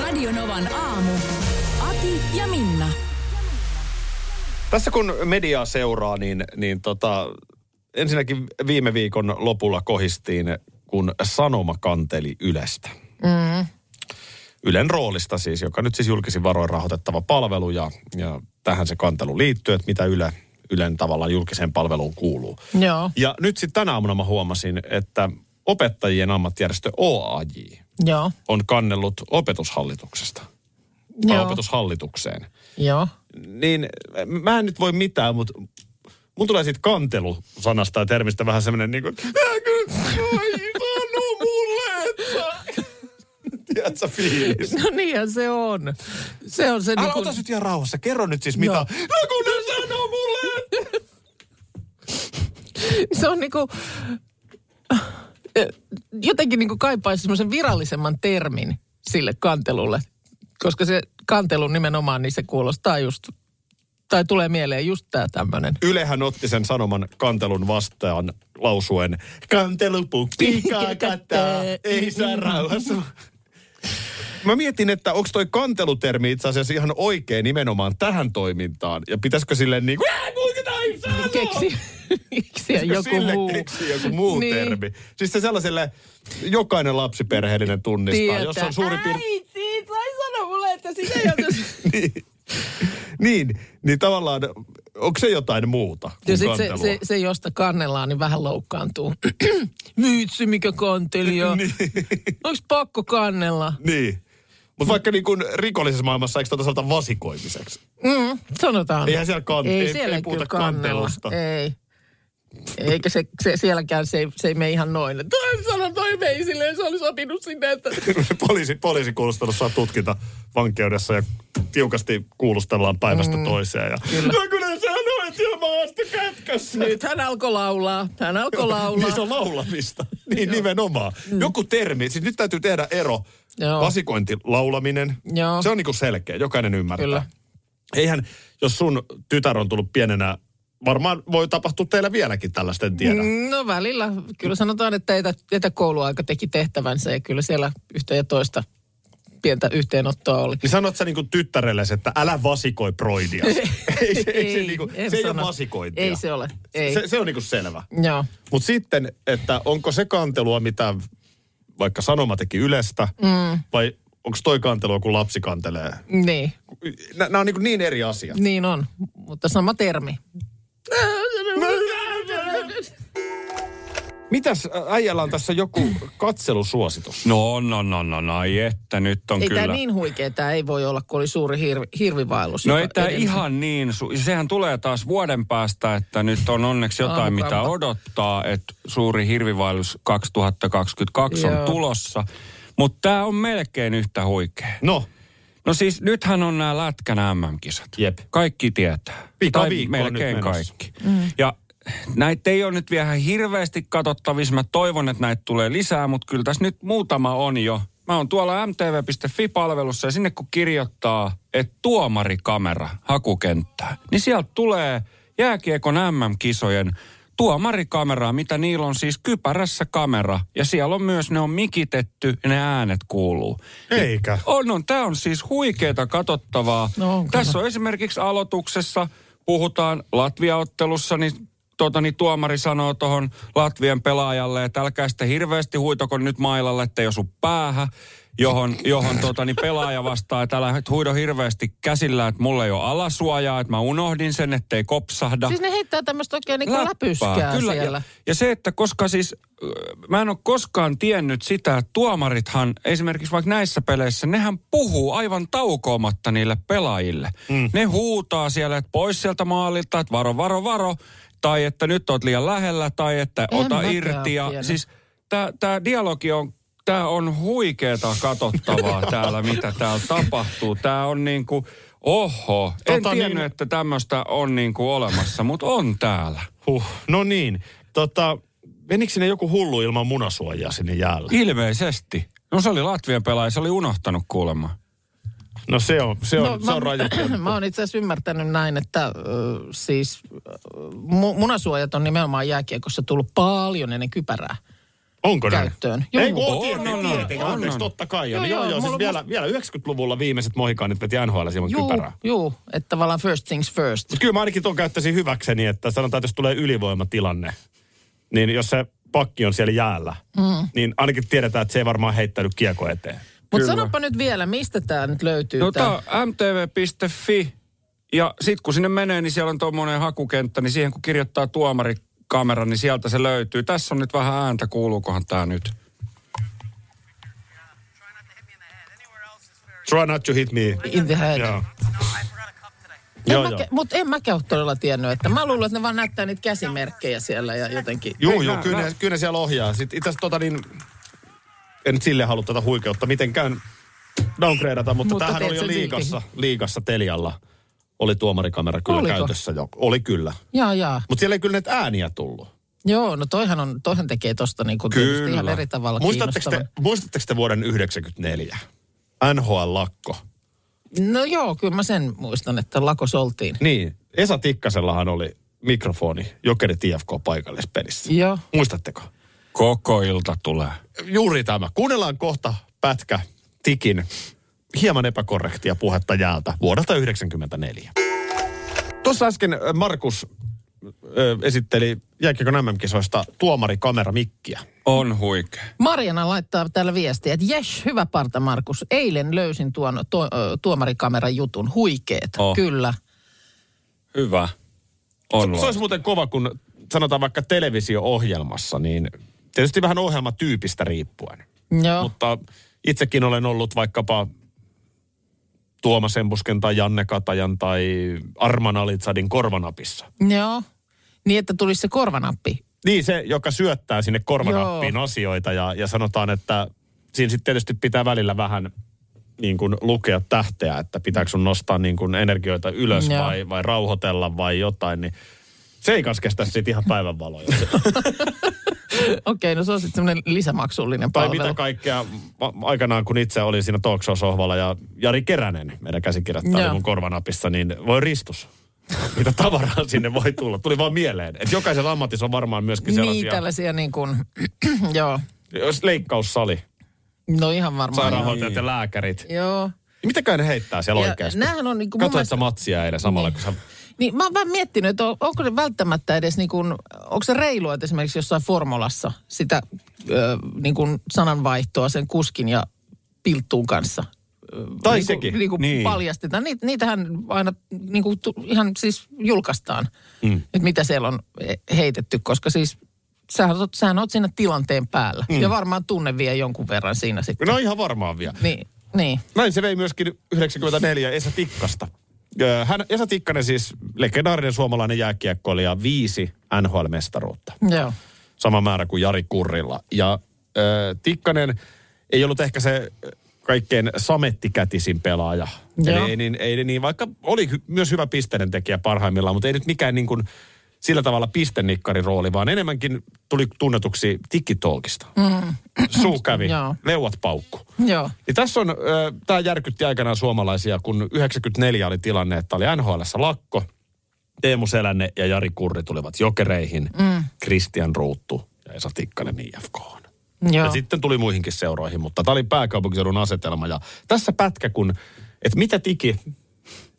Radionovan aamu. Ati ja Minna. Tässä kun mediaa seuraa, niin ensinnäkin viime viikon lopulla kohistiin, kun Sanoma kanteli Ylestä. Mm. Ylen roolista siis, joka nyt siis julkisin varoin rahoitettava palvelu ja tähän se kantelu liittyy, että mitä Ylen tavallaan julkiseen palveluun kuuluu. Joo. Ja nyt sitten tänä aamuna mä huomasin, että opettajien ammattijärjestö OAJ Joo. on kannellut opetushallituksesta. Joo. Tai opetushallitukseen. Joo. Niin mä en nyt voi mitään, mutta mun tulee siitä kantelu-sanasta ja termistä vähän semmoinen niin kuin... Tiedätkö fiilis? No niinhän se on. Se on se älä niin kuin... ota nyt ihan rauhassa. Kerro nyt siis mitä. No kun ne sanoo mulle! Se on niinku... Jotenkin niinku kaipaisi semmoisen virallisemman termin sille kantelulle. Koska se kantelu nimenomaan, niin se kuulostaa just... Tai tulee mieleen just tää tämmönen. Ylehän otti sen Sanoman kantelun vastaan lausuen... Kantelupukki kakattaa, ei saa rauhassa... Mä mietin, että onko toi kantelutermi itse asiassa ihan oikein nimenomaan tähän toimintaan. Ja pitäisikö silleen niin kuin, keksiä joku muu niin. termi. Siis se sellaiselle, jokainen lapsiperheellinen tunnistaa, tietä. Jos on suurin piirtein... Äiti, vai sano mulle, että sitä jotain... niin tavallaan, onko se jotain muuta kuin kantelua? Se, josta kannellaan, niin vähän loukkaantuu. Myytsy, mikä kantelija. Niin. Onko pakko kannella? Niin. Mutta vaikka niin kuin rikollisessa maailmassa, eikö sanota vasikoimiseksi? Mm, sanotaan. Eihän siellä ei puhuta kantelusta. Ei. Eikä se sielläkään, se ei mene ihan noin. Toi sanon toi mei silleen, se oli sopinut sinne, että... Poliisi kuulustelussa saa tutkinta vankeudessa ja tiukasti kuulustellaan päivästä toiseen. Ja... Kyllä. No kun hän sanoi, että jo maasta kätkässä. Nyt hän alkoi laulaa. Niin se on laulamista. Niin nimenomaan. Joku termi. Siis nyt täytyy tehdä ero. Joo. Vasikointi, laulaminen. Joo. Se on niinku selkeä. Jokainen ymmärtää. Kyllä. Eihän, jos sun tytär on tullut pienenä... Varmaan voi tapahtua teillä vieläkin tällaista, en tiedä. No välillä. Kyllä sanotaan, että etäkouluaika teki tehtävänsä ja kyllä siellä yhtä ja toista pientä yhteenottoa oli. Niin sanot sä niinku tyttärellesi, että älä vasikoi broidia. ei se ole vasikointia. Ei se ole. Ei. Se on niinku selvä. Joo. Mut sitten, että onko se kantelua, mitä vaikka Sanoma teki Ylestä vai... Onko toi kantelua, kun lapsi kantelee? Niin. Nämä on niin eri asia. Niin on, mutta sama termi. Mitäs äijällä on tässä joku katselusuositus? No, että nyt on ei kyllä. Ei tämä niin huikea, tämä ei voi olla, kun oli suuri hirvivaellus. No ei tämä ihan niin, sehän tulee taas vuoden päästä, että nyt on onneksi jotain, mitä odottaa, että suuri hirvivaellus 2022 on tulossa. Mutta tämä on melkein yhtä huikea. No siis nythän on nämä Lätkän MM-kisat. Jep. Kaikki tietää. Pikaviikko on melkein kaikki. Ja näitä ei ole nyt vielä hirveästi katsottavissa. Mä toivon, että näitä tulee lisää, mutta kyllä tässä nyt muutama on jo. Mä oon tuolla MTV.fi-palvelussa ja sinne kun kirjoittaa, että tuomarikamera hakukenttää, niin sieltä tulee jääkiekon MM-kisojen tuomarikameraa, mitä niillä on siis kypärässä kamera. Ja siellä on myös, ne on mikitetty ja ne äänet kuuluu. Eikä. Tämä on siis huikeeta katsottavaa. No, tässä on esimerkiksi aloituksessa, puhutaan Latvia-ottelussa, niin tuomari sanoo tuohon Latvian pelaajalle, että älkää sitten hirveästi huitoko nyt mailalle, ettei osu päähän. Johon pelaaja vastaa, että älä huido hirveästi käsillä, että mulla ei ole alasuojaa, että mä unohdin sen, ettei kopsahda. Siis ne heittää tämmöistä oikein niin kuin läpyskää kyllä, siellä. Ja se, että koska siis, mä en ole koskaan tiennyt sitä, että tuomarithan esimerkiksi vaikka näissä peleissä, nehän puhuu aivan taukoamatta niille pelaajille. Ne huutaa siellä, että pois sieltä maalilta, että varo, tai että nyt oot liian lähellä, tai että ota irti. Ja siis tää dialogi on Tää on huikeeta katsottavaa täällä, mitä täällä tapahtuu. Tää on niinku, oho, en tiennyt, että tämmöistä on niinku olemassa, mutta on täällä. Huh, no niin. Menikö sinne joku hullu ilman munasuojaa sinne jäällä? Ilmeisesti. No se oli Latvian pelaaja, se oli unohtanut kuulemma. No se on rajoitettu. Mä oon itse asiassa ymmärtänyt näin, että munasuojat on nimenomaan jääkiekossa tullut paljon ennen kypärää. Onko näin? Käyttöön. Ei kun on. Anteeksi, totta kai. Joo, siis vielä 90-luvulla viimeiset mohikaanit veti NHL ilman kypärää. Joo, että tavallaan first things first. Mutta kyllä mä ainakin tuon käyttäisin hyväkseni, että sanotaan, että jos tulee ylivoimatilanne, niin jos se pakki on siellä jäällä, niin ainakin tiedetään, että se ei varmaan heittäydy kiekko eteen. Mutta sanoppa nyt vielä, mistä tämä nyt löytyy? No tämä on MTV.fi. Ja sitten kun sinne menee, niin siellä on tuommoinen hakukenttä, niin siihen kun kirjoittaa tuomarikamera, niin sieltä se löytyy. Tässä on nyt vähän ääntä, kuuluukohan tämä nyt? Try not to hit me in the head. Yeah. Mutta en mäkään ole todella tiennyt, että mä luulen, että ne vaan näyttää niitä käsimerkkejä siellä ja jotenkin. Joo, kyllä ne siellä ohjaa. Sitten itse asiassa en nyt silleen halua tätä huikeutta mitenkään downgradata, mutta tämähän oli jo liigassa Telialla. Oli tuomarikamera kyllä käytössä jo. Oli kyllä. Jaa. Mutta siellä ei kyllä näitä ääniä tullut. Joo, no toihan tekee tosta niinku tietysti ihan eri tavalla kiinnostavan. Muistatteko te vuoden 1994? NHL-lakko. No joo, kyllä mä sen muistan, että lakos oltiin. Niin, Esa Tikkasellahan oli mikrofoni Jokeri TFK paikallispelissä. Joo. Muistatteko? Koko ilta tulee. Juuri tämä. Kuunnellaan kohta pätkä Tikin hieman epäkorrektia puhetta jäältä vuodelta 1994. Tuossa äsken Markus esitteli jääkiekon MM-kisoista tuomari-kameramikkiä. On huikea. Marjana laittaa täällä viestiä, että jes, hyvä parta Markus. Eilen löysin tuon tuomarikameran jutun. Huikeet, kyllä. Hyvä. Se olisi muuten kova, kun sanotaan vaikka televisio-ohjelmassa, niin tietysti vähän ohjelmatyypistä riippuen. Joo. Mutta itsekin olen ollut vaikkapa Tuomas Sembusken tai Janne Katajan tai Arman Alitsadin korvanapissa. Joo, niin että tulisi se korvanappi. Niin se, joka syöttää sinne korvanappiin asioita ja sanotaan, että siinä sitten tietysti pitää välillä vähän niin kuin lukea tähteä, että pitääkö sun nostaa niin kuin energioita ylös vai rauhoitella vai jotain, niin se ei kaskesta sitten ihan päivänvaloja. Okei, no se on sitten semmoinen lisämaksullinen palvelu. Tai mitä kaikkea aikanaan, kun itse olin siinä talk show-sohvalla ja Jari Keränen, meidän käsikirjoittaja oli mun korvanapissa, niin voi ristus. Mitä tavaraa sinne voi tulla. Tuli vaan mieleen. Että jokaisella ammatissa on varmaan myöskin sellaisia. Niin, tällaisia niin kuin, joo. Leikkaussali. No ihan varmaan. Sairaanhoitajat ja lääkärit. Joo. Mitäkään ne heittää siellä oikeasti? Nämähän on niin kuin. Katsoit sä matsia eilen samalla, kun sä. Niin, mä oon vähän miettinyt, että onko se välttämättä edes niin kuin, onko se reilua, että esimerkiksi jossain formulassa sitä niin kuin sananvaihtoa sen kuskin ja pilttuun kanssa. Tai niin sekin. Niin kuin paljastetaan. Niitähän aina niin kuin, ihan siis julkaistaan, että mitä siellä on heitetty, koska siis sähän oot siinä tilanteen päällä. Ja varmaan tunne vie jonkun verran siinä sitten. No ihan varmaan vielä. Niin. Näin se vei myöskin 94 Esa Tikkasta. Esa Tikkanen siis legendaarinen suomalainen jääkiekkoilija, 5 NHL-mestaruutta. Joo. Sama määrä kuin Jari Kurrilla. Ja Tikkanen ei ollut ehkä se kaikkein samettikätisin pelaaja. Joo. Eli ei niin, vaikka oli myös hyvä pisteiden tekijä parhaimmillaan, mutta ei nyt mikään niin kuin sillä tavalla pistennikkarin rooli, vaan enemmänkin tuli tunnetuksi TikTokista. Suu kävi, leuat paukku. Joo. Ja tässä on, tämä järkytti aikanaan suomalaisia, kun 1994 oli tilanne, että oli NHL:ssä lakko. Teemu Selänne ja Jari Kurri tulivat Jokereihin, Kristian Ruuttu ja Esa Tikkanen IFK:hon. Ja sitten tuli muihinkin seuroihin, mutta tämä oli pääkaupunkiseudun asetelma. Ja tässä pätkä, kun, että mitä Tiki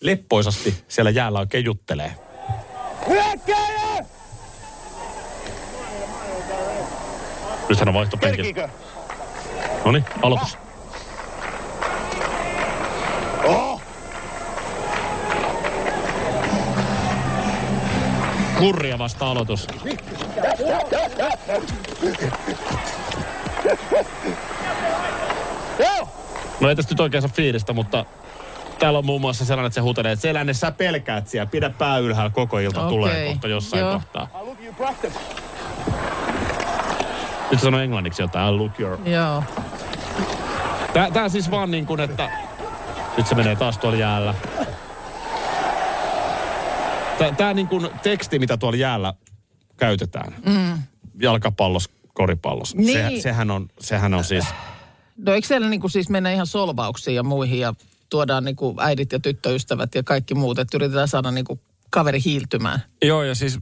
leppoisasti siellä jäällä oikein juttelee. Hyökkäjä! Nyt hän on vaihto penkillä. Noniin, aloitus. Oh. Kurria vasta aloitus. No ei tästä nyt oikein saa fiilistä, mutta täällä on muun muassa sellainen, että se huutelee, että Selänne, sä pelkäät siellä, pidä pää ylhäällä, koko ilta tulee kohta jossain kohtaa. Nyt sanoo englanniksi jotain, I'll look your. Joo. Tää siis vaan niin kuin, että... Nyt se menee taas tuolla jäällä. Tää niin kuin teksti, mitä tuolla jäällä käytetään. Mm. Jalkapallos, koripallos. Niin. Sehän on siis... No eikö siellä niin kuin siis mennä ihan solvauksiin ja muihin ja tuodaan niin kuin äidit ja tyttöystävät ja kaikki muut, että yritetään saada niin kuin kaveri hiiltymään. Joo, ja siis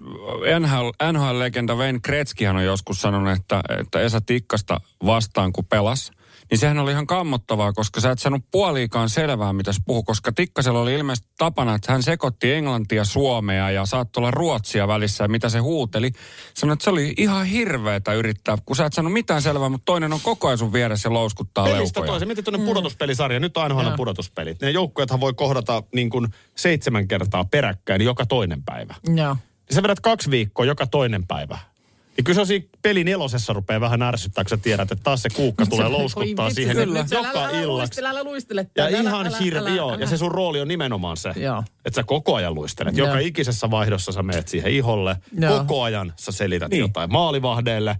NHL-legenda Wayne Gretzkyhän on joskus sanonut, että Esa Tikkasta vastaan kun pelasi, niin sehän oli ihan kammottavaa, koska sä et saanut puoliikaan selvää, mitä se puhui, koska Tikkasella oli ilmeisesti tapana, että hän sekoitti englantia, suomea ja saattoi olla ruotsia välissä, mitä se huuteli. Sanoi, että se oli ihan hirveetä yrittää, kun sä et saanut mitään selvää, mutta toinen on koko ajan sun vieressä ja louskuttaa pelistä leukoja. Pelistä toisen, mietit tuonne pudotuspelisarja, nyt ainoana pudotuspelit. Ne joukkueethan voi kohdata niin kuin 7 kertaa peräkkäin joka toinen päivä. Joo. Sä vedät 2 viikkoa joka toinen päivä. Ja kyllä se on siinä pelin elosessa rupeaa vähän ärsyttää, kun sä tiedät, että taas se kuukka tulee louskuttaa siihen joka illaksi. Älä luistele. Ja ihan hirviö. Ja se sun rooli on nimenomaan se, että sä koko ajan luistelet. Joka ikisessä vaihdossa sä menet siihen iholle. Koko ajan sä selität jotain maalivahdeille.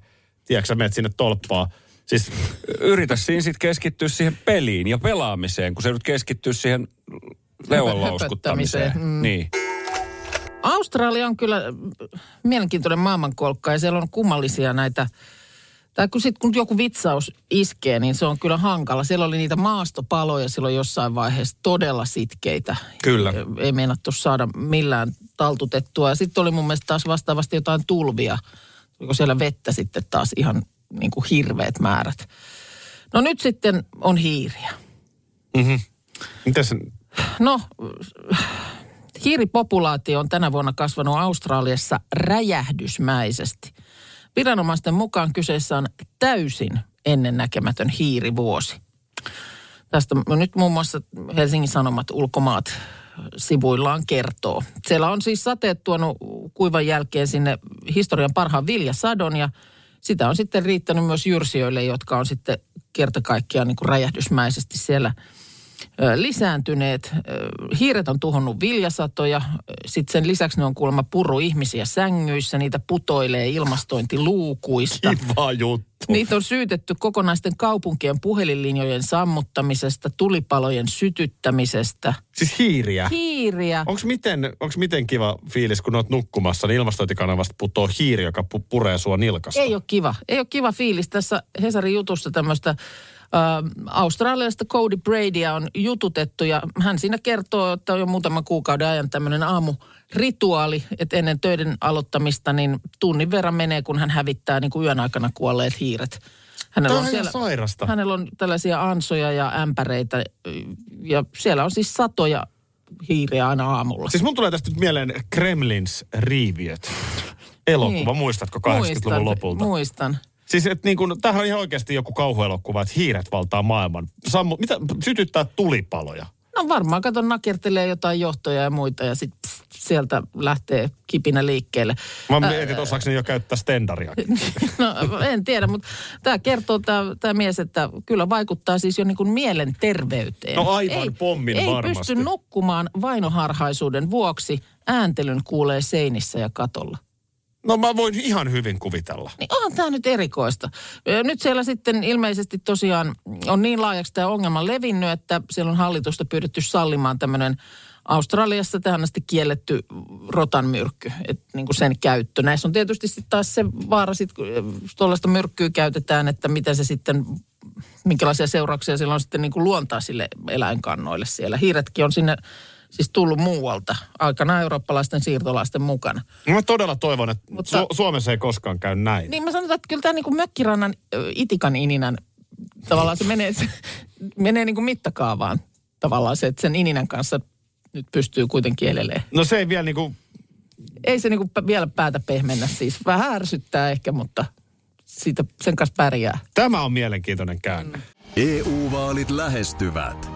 Tiedätkö, sä menet sinne tolppaan. Siis yritä siinä sitten keskittyä siihen peliin ja pelaamiseen, kun sä nyt keskittyy siihen leuan louskuttamiseen. Niin. Australia on kyllä mielenkiintoinen maailmankolkka ja siellä on kummallisia näitä, tai kun joku vitsaus iskee, niin se on kyllä hankala. Siellä oli niitä maastopaloja silloin jossain vaiheessa todella sitkeitä. Kyllä. Ei meinattu saada millään taltutettua. Ja sitten oli mun mielestä taas vastaavasti jotain tulvia, kun siellä vettä sitten taas ihan niin kuin hirveät määrät. No nyt sitten on hiiriä. Mm-hmm. Mitäs? No... Hiiripopulaatio on tänä vuonna kasvanut Australiassa räjähdysmäisesti. Viranomaisten mukaan kyseessä on täysin ennennäkemätön hiirivuosi. Tästä nyt muun muassa Helsingin Sanomat ulkomaat sivuillaan kertoo. Siellä on siis sateet tuonut kuivan jälkeen sinne historian parhaan viljasadon ja sitä on sitten riittänyt myös jyrsijöille, jotka on sitten kerta kaikkiaan niin kuin räjähdysmäisesti siellä lisääntyneet. Hiiret on tuhonnut viljasatoja. Sitten sen lisäksi ne on kuulemma purru ihmisiä sängyissä. Niitä putoilee ilmastointiluukuista. Kiva juttu. Niitä on syytetty kokonaisten kaupunkien puhelinlinjojen sammuttamisesta, tulipalojen sytyttämisestä. Siis hiiriä? Hiiriä. Onks miten kiva fiilis, kun oot nukkumassa, niin ilmastointikanavasta putoo hiiri, joka puree sua nilkasta? Ei ole kiva. Ei ole kiva fiilis. Tässä Hesarin jutussa tämmöistä Australiasta Cody Bradya on jututettu ja hän siinä kertoo, että on jo muutaman kuukauden ajan tämmöinen aamurituaali, että ennen töiden aloittamista niin tunnin verran menee, kun hän hävittää niin kuin yön aikana kuolleet hiiret. Hänellä on siellä, sairasta. Hänellä on tällaisia ansoja ja ämpäreitä ja siellä on siis satoja hiiriä aina aamulla. Siis mun tulee tästä nyt mieleen Kremlins riiviöt. Elokuva, niin. Muistatko 80-luvun lopulta? Muistan. Siis, että niin kun, tämähän on ihan oikeasti joku kauhuelokuva, että hiiret valtaa maailman. Mitä sytyttää tulipaloja? No varmaan, kato, nakertelee jotain johtoja ja muita ja sitten sieltä lähtee kipinä liikkeelle. Mä mietin, että osaako ne jo käyttää stendaria. No en tiedä, mutta tämä kertoo tämä mies, että kyllä vaikuttaa siis jo niin kuin mielenterveyteen. No aivan pommin varmasti. Ei pysty nukkumaan vainoharhaisuuden vuoksi, ääntelyn kuulee seinissä ja katolla. No mä voin ihan hyvin kuvitella. Niin onhan tämä nyt erikoista. Nyt siellä sitten ilmeisesti tosiaan on niin laajaksi tämä ongelma levinnyt, että siellä on hallitusta pyydetty sallimaan tämmöinen Australiassa tähän asti kielletty rotanmyrkky, että niin kuin sen käyttö. Näissä on tietysti sitten taas se vaara, kun tuollaista myrkkyä käytetään, että mitä se sitten, minkälaisia seurauksia siellä on sitten niin kuin luontaisille eläinkannoille siellä. Hiiretkin on sinne... Siis tullut muualta, aikanaan eurooppalaisten siirtolaisten mukana. Mä todella toivon, että Suomessa ei koskaan käy näin. Niin mä sanotaan, että kyllä tämä niin mökkirannan itikan ininän, tavallaan se menee niin kuin mittakaavaan tavallaan se, että sen ininän kanssa nyt pystyy kuitenkin eleleen. No se ei vielä niin kuin... Ei se niin kuin vielä päätä pehmennä siis. Vähän ärsyttää ehkä, mutta siitä sen kanssa pärjää. Tämä on mielenkiintoinen käänne. EU-vaalit lähestyvät.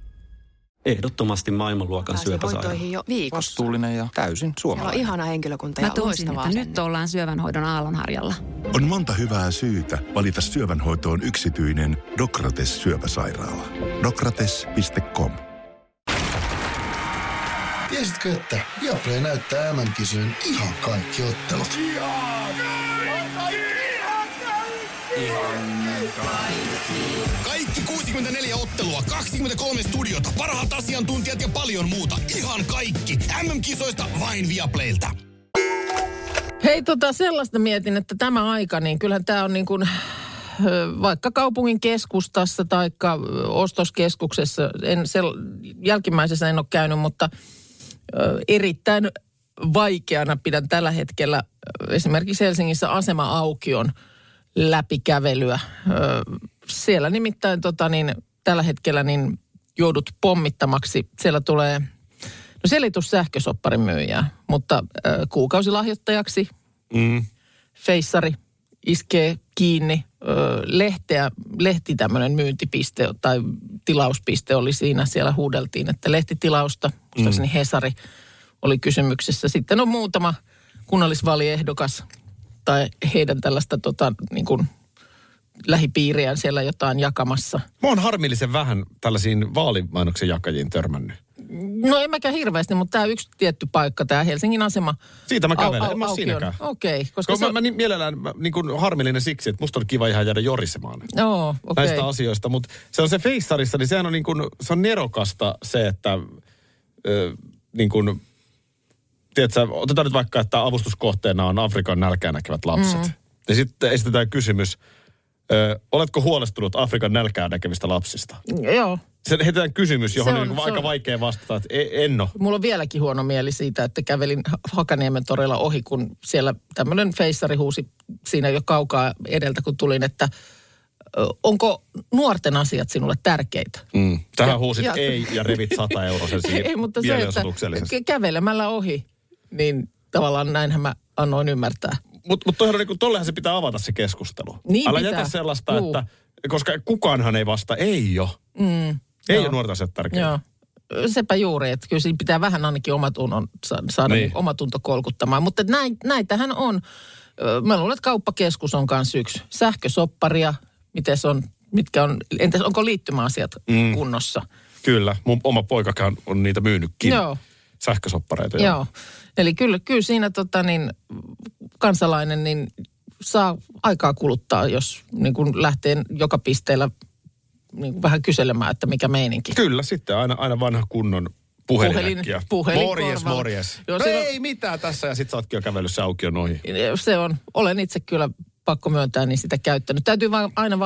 Ehdottomasti maailmanluokan syöpäsairaala. Hoitoihin jo viikossa. Vastuullinen ja täysin suomalainen. Meillä on ihana henkilökunta ja loistavaa. Mä toisin, että nyt ollaan syövänhoidon aallonharjalla. On monta hyvää syytä valita syövänhoitoon yksityinen Docrates syöpäsairaala. Docrates.com. Tiesitkö, että Viaplay näyttää MM-kisojen ihan kaikki ottelut? Kaikki 64 ottelua, 23 studiota, parhaat asiantuntijat ja paljon muuta. Ihan kaikki. MM-kisoista vain Viaplaylta. Hei, sellaista mietin, että tämä aika, niin kyllähän tämä on niin kuin vaikka kaupungin keskustassa tai ostoskeskuksessa. Jälkimmäisessä en ole käynyt, mutta erittäin vaikeana pidän tällä hetkellä esimerkiksi Helsingissä asema-aukion läpikävelyä. Siellä nimittäin tällä hetkellä niin joudut pommittamaksi. Siellä tulee, siellä ei tule sähkösopparin myyjää, mutta kuukausilahjoittajaksi feissari iskee kiinni. Lehti tämmöinen myyntipiste tai tilauspiste oli siinä. Siellä huudeltiin, että lehtitilausta, muistaakseni Hesari oli kysymyksessä. Sitten on muutama kunnallisvaaliehdokas tai heidän tällaista niin kuin lähipiiriään siellä jotain jakamassa. Mä oon harmillisen vähän tällaisiin vaalimainoksen jakajiin törmännyt. No en mäkään hirveästi, mutta tämä yksi tietty paikka, tämä Helsingin asema. Siitä mä kävelen, en mä ole siinäkään. Okei. Koska mä niin mielellään niin kuin harmillinen siksi, että musta on kiva ihan jäädä jorisemaan okei. näistä asioista. Mutta se on se feissarissa, niin sehän on, niin kuin, se on nerokasta se, että niin kuin, tiedätkö, otetaan nyt vaikka, että avustuskohteena on Afrikan nälkää näkevät lapset. Ja sitten esitetään kysymys, oletko huolestunut Afrikan nälkää näkevistä lapsista? Joo. Se heitetään kysymys, johon on aika vaikea vastata, että en ole. Mulla on vieläkin huono mieli siitä, että kävelin Hakaniemen torilla ohi, kun siellä tämmöinen feissari huusi siinä jo kaukaa edeltä, kun tulin, että onko nuorten asiat sinulle tärkeitä? Tähän huusit ei ja revit 100 € sen siihen. Ei, mutta se, että kävelemällä ohi, niin tavallaan näinhän mä annoin ymmärtää. Mutta tollehan se pitää avata se keskustelu. Niin älä pitää. Jätä sellaista, että koska kukaanhan ei vastaa, ei ole. Ei ole nuorten asiat tärkeitä. Joo. Sepä juuri, että kyllä siinä pitää vähän ainakin omatunnon saada niin. Omatunto kolkuttamaan. Mutta näitähän on. Mä luulen, että kauppakeskus on kanssa yksi. Sähkösopparia. Entäs onko liittymäasiat kunnossa? Kyllä, mun oma poikakaan on niitä myynytkin. Joo. Sähkösoppareita. Joo. Eli kyllä siinä kansalainen niin saa aikaa kuluttaa, jos niin kun lähtee joka pisteellä niin kun vähän kyselemään, että mikä meininki. Kyllä, sitten aina vanha kunnon puhelinäkkiä. Morjes. No ei mitään tässä ja sit sä ootkin jo kävelyssä aukion ohi. Se on. Olen itse kyllä pakko myöntää, niin sitä käyttänyt. Täytyy aina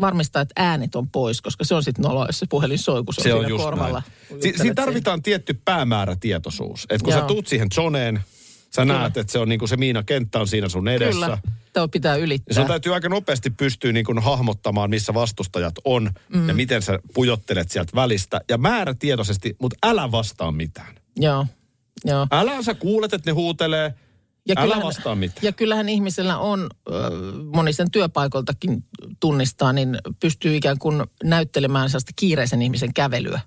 varmistaa, että äänet on pois, koska se on sitten noloa, jos se puhelin soi, kun se on siinä korvalla. Siinä tarvitaan tietty päämäärätietoisuus. Että kun sä tuut siihen zoneen, sä näet, että se on niinku se miinakenttä on siinä sun edessä. Kyllä, tämä pitää ylittää. Sun täytyy aika nopeasti pystyä niinku hahmottamaan, missä vastustajat on ja miten sä pujottelet sieltä välistä. Ja määrätietoisesti, mutta älä vastaa mitään. Joo. Älä sä kuulet, että ne huutelee. Älä vastaa mitään. Ja kyllähän ihmisellä on, monisen työpaikoltakin tunnistaa, niin pystyy ikään kuin näyttelemään sellaista kiireisen ihmisen kävelyä.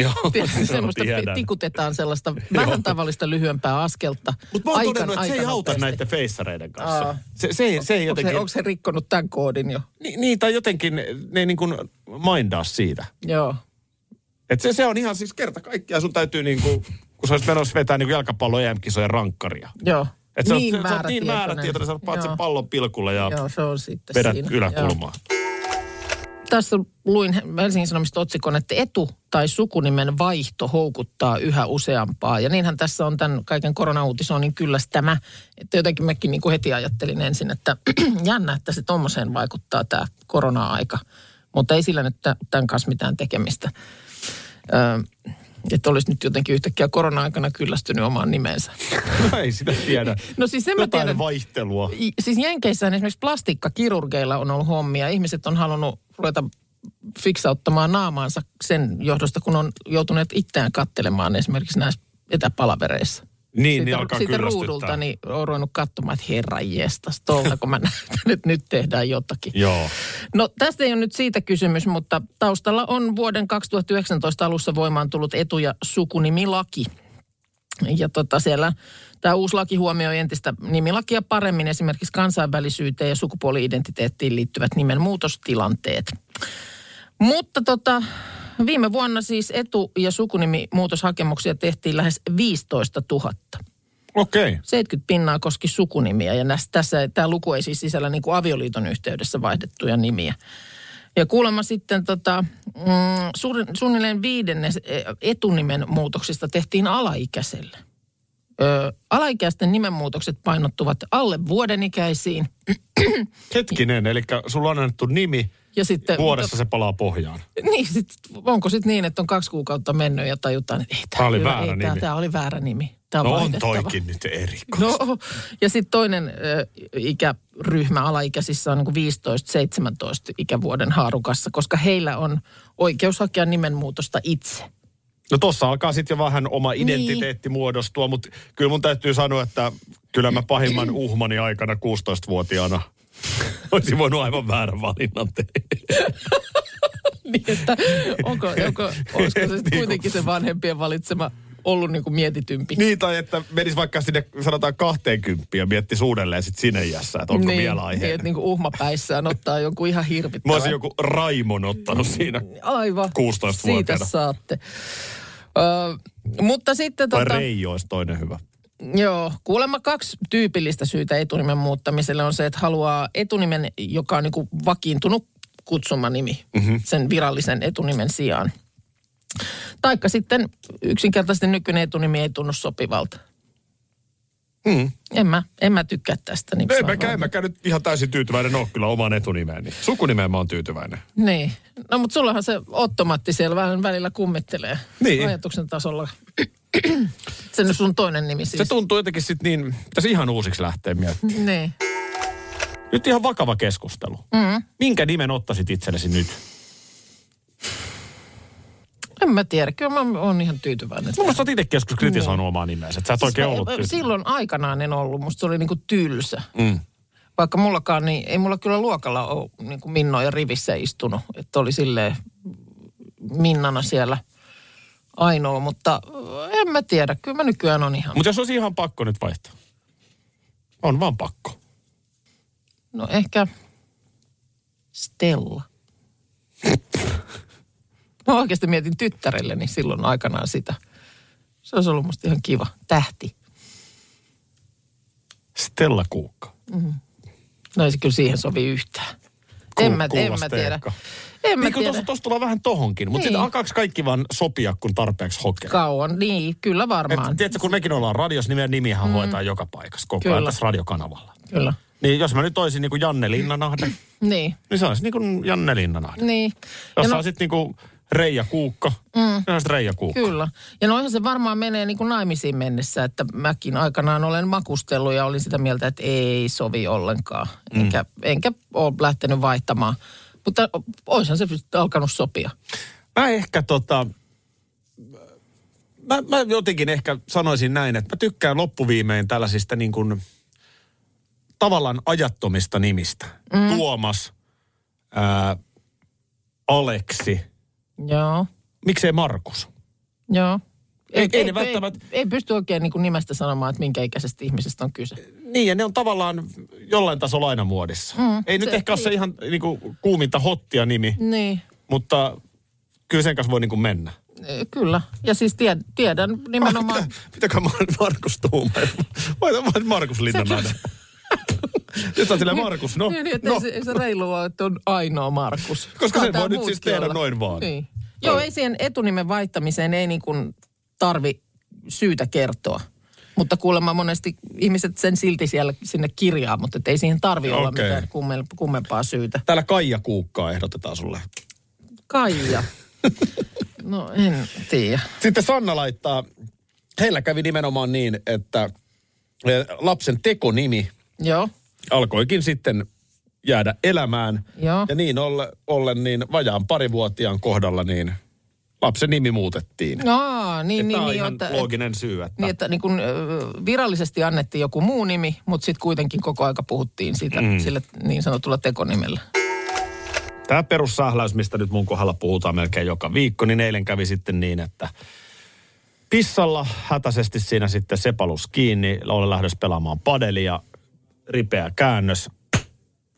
Joo, semmoista tikutetaan sellaista vähän tavallista lyhyempää askelta. Mutta mä oon todennut, että se ei auta näiden feissareiden kanssa. Se ei jotenkin. Onko se rikkonut tämän koodin jo? Niin, tai jotenkin ne ei niin kuin mindaa siitä. Joo. Että se on ihan siis kerta kaikkiaan. Sun täytyy niin kuin, kun sä olisit menossa vetää niin jalkapallon EM-kisojen rankkaria. Joo. Et sä niin määrätietoinen. Niin määrätietoinen, sä paat sen pallon pilkulle ja vedät yläkulmaa. Tässä luin Helsingin Sanomista otsikon, että etu- tai sukunimen vaihto houkuttaa yhä useampaa. Ja niinhän tässä on tämän kaiken korona-uutisoinnin kyllästämä. Että jotenkin mäkin niin kuin heti ajattelin ensin, että jännä, että se tommoseen vaikuttaa tämä korona-aika. Mutta ei sillä nyt tämän kanssa mitään tekemistä. Että olisi nyt jotenkin yhtäkkiä korona-aikana kyllästynyt omaan nimeensä. No ei sitä tiedä. No siis en mä tiedä. Jotain vaihtelua. Siis Jenkeissähän esimerkiksi plastikkakirurgeilla on ollut hommia. Ihmiset on halunnut ruveta fiksauttamaan naamaansa sen johdosta, kun on joutuneet itseään kattelemaan esimerkiksi näissä etäpalavereissa. Niin, niin alkaa siitä ruudulta, niin olen ruvennut katsomaan, että herranjestas, tuolta kun mä näytän, että nyt tehdään jotakin. Joo. No tästä ei ole nyt siitä kysymys, mutta taustalla on vuoden 2019 alussa voimaan tullut etu- ja sukunimilaki. Ja siellä tämä uusi laki huomioi entistä nimilakia paremmin esimerkiksi kansainvälisyyteen ja sukupuoli-identiteettiin liittyvät nimen muutostilanteet. Mutta viime vuonna siis etu- ja sukunimimuutoshakemuksia tehtiin lähes 15 000. Okei. 70% koski sukunimiä ja tässä tämä luku ei siis sisällä niin kuin avioliiton yhteydessä vaihdettuja nimiä. Ja kuulemma sitten suunnilleen viidennes etunimen muutoksista tehtiin alaikäiselle. Alaikäisten nimenmuutokset painottuvat alle vuodenikäisiin. Hetkinen, eli sulla on annettu nimi. Ja sitten, vuodessa se palaa pohjaan. Niin, onko sitten niin, että on 2 kuukautta mennyt ja tajutaan, että tämä oli väärä nimi. Tämä no on toikin nyt erikoista. No, ja sitten toinen ikäryhmä alaikäisissä on niin 15-17 ikävuoden haarukassa, koska heillä on oikeus hakea nimenmuutosta itse. No tuossa alkaa sitten jo vähän oma identiteetti muodostua, mutta kyllä mun täytyy sanoa, että kyllä mä pahimman uhmani aikana 16-vuotiaana olisin voinut aivan väärän valinnan tehdä. Niin, että olisiko se sitten kuitenkin se vanhempien valitsema ollut niin kuin mietitympi. Niin, tai että menisi vaikka sinne sanotaan 20 ja miettisi uudelleen sitten sinne iässä, että onko niin, vielä aiheena. Niin, että niin kuin uhmapäissään ottaa jonkun ihan hirvittävän. Mä olisin joku Raimon ottanut siinä aivan 16-vuotiaana. Siitä saatte. Mutta sitten Tai Reijo olisi toinen hyvä. Joo, kuulemma 2 tyypillistä syytä etunimen muuttamiselle on se, että haluaa etunimen, joka on niin kuin vakiintunut kutsumanimi sen virallisen etunimen sijaan. Taikka sitten yksinkertaisesti nykyinen etunimi ei tunnu sopivalta. En mä tykkää tästä. Niin en mäkään nyt ihan täysin tyytyväinen ole kyllä omaan etunimeeni. Sukunimeen mä oon tyytyväinen. Niin. No mutta sullahan se Otto-Matti siellä vähän välillä kummittelee. Niin. Ajatuksen tasolla. Se on sun toinen nimi siis. Se tuntuu jotenkin sitten niin, pitäisi ihan uusiksi lähteä miettimään. Niin. Nyt ihan vakava keskustelu. Minkä nimen ottaisit itsellesi nyt? En mä tiedä. Kyllä mä oon ihan tyytyväinen. Mun mielestä oot itse keskus kritisoinut omaa nimeäsi. Sä et oikein ollut tyytyväinen. Silloin aikanaan en ollut. Musta se oli niinku tylsä. Vaikka mullakaan, niin ei mulla kyllä luokalla ole niinku Minnoja rivissä istunut. Että oli silleen Minnana siellä ainoa. Mutta en mä tiedä. Kyllä mä nykyään on ihan. Mutta jos olisi ihan pakko nyt vaihtaa. On vaan pakko. No ehkä Stella. Mä oikeasti mietin tyttärelleni silloin aikanaan sitä. Se olisi ollut musta ihan kiva. Tähti. Stella Kuukka. No ei se kyllä siihen sovi yhtään. En mä tiedä. Niin tuossa tullaan vähän tohonkin, mutta sitten alkaako kaikki vaan sopia, kun tarpeeksi hokee? Kauan, niin kyllä varmaan. Et, tiedätkö, kun mekin ollaan radiossa, niin meidän nimiähän hoetaan joka paikassa, koko ajan tässä radiokanavalla. Kyllä. Niin jos mä nyt olisin niin kuin Janne Linnanahde, niin se olisi niin kuin Janne Linnanahde. Niin. Jos sä olisit niin kuin Reija Kuukka, niin olisit Reija Kuukka. Kyllä. Ja noihan se varmaan menee niin kuin naimisiin mennessä, että mäkin aikanaan olen makustellut ja olin sitä mieltä, että ei sovi ollenkaan. Enkä ole lähtenyt vaihtamaan. Mutta olisihan se alkanut sopia. Mä ehkä mä jotenkin ehkä sanoisin näin, että mä tykkään loppuviimein tällaisista niin kuin tavallaan ajattomista nimistä. Tuomas, Aleksi. Joo. Miksei Markus? Joo. Ei välttämättä. Ei pysty oikein niin kuin nimestä sanomaan, että minkä ikäisestä ihmisestä on kyse. Niin, ja ne on tavallaan jollain tasolla aina muodissa. Ei nyt ehkä ole se ihan niin kuin kuuminta hottia nimi, niin. Mutta kyllä sen kanssa voi niin kuin mennä. Kyllä. Ja siis tiedän nimenomaan. Pitäkö Markus tuumaan? Voitan Markus Linnanahde. Nyt on silleen Markus, no. Niin, että ei se reilua, että on ainoa Markus. Koska sen voi nyt siis tehdä noin vaan. Niin. Joo, ei siihen etunimen vaihtamiseen ei niin kuin tarvi syytä kertoa. Mutta kuulemma monesti ihmiset sen silti siellä sinne kirjaa, mutta ei siihen tarvi olla mitään kummempaa syytä. Täällä Kaija Kuukkaa ehdotetaan sulle. Kaija? No en tiedä. Sitten Sanna laittaa, heillä kävi nimenomaan niin, että lapsen tekonimi alkoikin sitten jäädä elämään. Ja niin ollen niin vajaan parivuotiaan kohdalla niin lapsen nimi muutettiin. Aa, niin, niin, tämä on ihan looginen syy. Että... Niin, että niin kun, virallisesti annettiin joku muu nimi, mutta sitten kuitenkin koko aika puhuttiin siitä sillä niin sanotulla tekonimellä. Tämä perussähläys, mistä nyt mun kohdalla puhutaan melkein joka viikko, niin eilen kävi sitten niin, että pissalla hätäisesti siinä sitten sepalus kiinni. Olen lähdössä pelaamaan padelia, ripeä käännös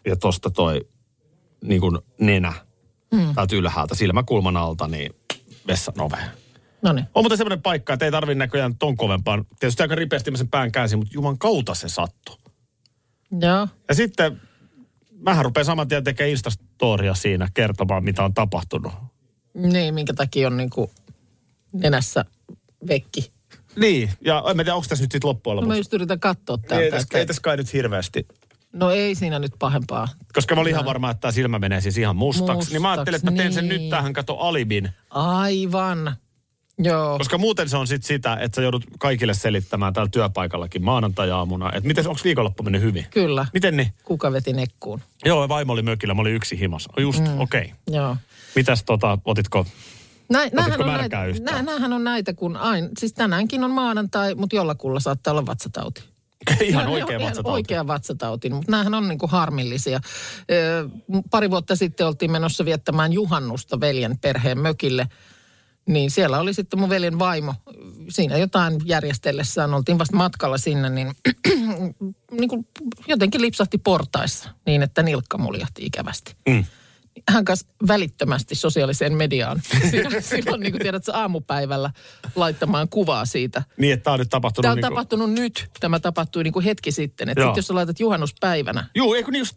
ja tosta toi niin kuin nenä täältä ylhäältä silmäkulman alta, niin vessan oveen. Noniin. On muuten semmoinen paikka, että ei tarvitse näköjään ton kovempaan. Tietysti aika ripeästi mä sen pään käänsin, mutta juman kautta se sattui. Joo. Ja sitten mähän rupean saman tien tekemään Instastoria siinä kertomaan, mitä on tapahtunut. Niin, minkä takia on niinku nenässä vekki. Niin, ja en tiedä, onko tässä nyt sitten loppujen lopuksi. No mä just yritän katsoa täältä. Ei tässä kai nyt hirveästi. No ei siinä nyt pahempaa. Koska mä olin ihan varma, että tämä silmä menee siis ihan mustaksi. Niin mä ajattelin, että mä teen sen nyt tähän, kato alibin. Aivan. Joo. Koska muuten se on sitten sitä, että sä joudut kaikille selittämään täällä työpaikallakin maanantai-aamuna, että miten, onko viikonloppu mennyt hyvin? Kyllä. Miten niin? Kuka veti nekkuun? Joo, vaimo oli mökillä, mä olin yksi himas. Just, okei. Okay. Joo. Mitäs otitko... Nämähän on näitä, kun aina, siis tänäänkin on maanantai, mutta jollakulla saattaa olla vatsatauti. Ihan oikea vatsatauti. Oikea vatsatauti, mutta näähän on niinku harmillisia. Pari vuotta sitten oltiin menossa viettämään juhannusta veljen perheen mökille, niin siellä oli sitten mun veljen vaimo. Siinä jotain järjestellessään, oltiin vasta matkalla sinne, niin, niin kuin jotenkin lipsahti portaissa niin, että nilkka muljahti ikävästi. Mm. Hän kanssa välittömästi sosiaaliseen mediaan. Silloin niin kuin tiedät, aamupäivällä laittamaan kuvaa siitä. Niin, että tämä on nyt tapahtunut. Tämä on niin kuin... tapahtunut nyt. Tämä tapahtui niin kuin hetki sitten. Että sit, jos sä laitat juhannuspäivänä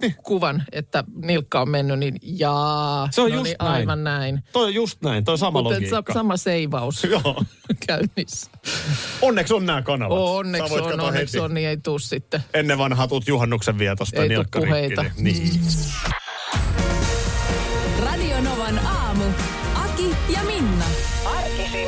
niin. kuvan, että nilkka on mennyt, niin jaa. Se on just niin, näin. Aivan näin. Toi on just näin. Toi on sama logiikka. Sama seivaus käynnissä. Onneksi on nämä kanavat. Onneksi on, niin ei tuu sitten. Ennen vanhaa tuut juhannuksen vietosta nilkkarikki. Niin. Novan aamu. Aki ja Minna. Arkisin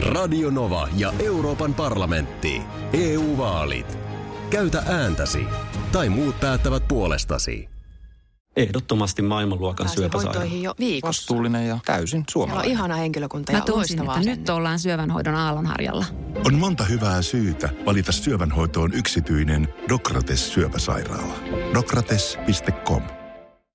Radio Nova ja Euroopan parlamentti. EU-vaalit. Käytä ääntäsi. Tai muut päättävät puolestasi. Ehdottomasti maailmanluokan syöpäsairaala. Vastuullinen ja täysin suomalainen. Ihana henkilökunta ja loistavaa. Mä toisin, että nyt ollaan syövänhoidon aallonharjalla. On monta hyvää syytä valita syövänhoitoon yksityinen Docrates syöpäsairaala. Docrates.com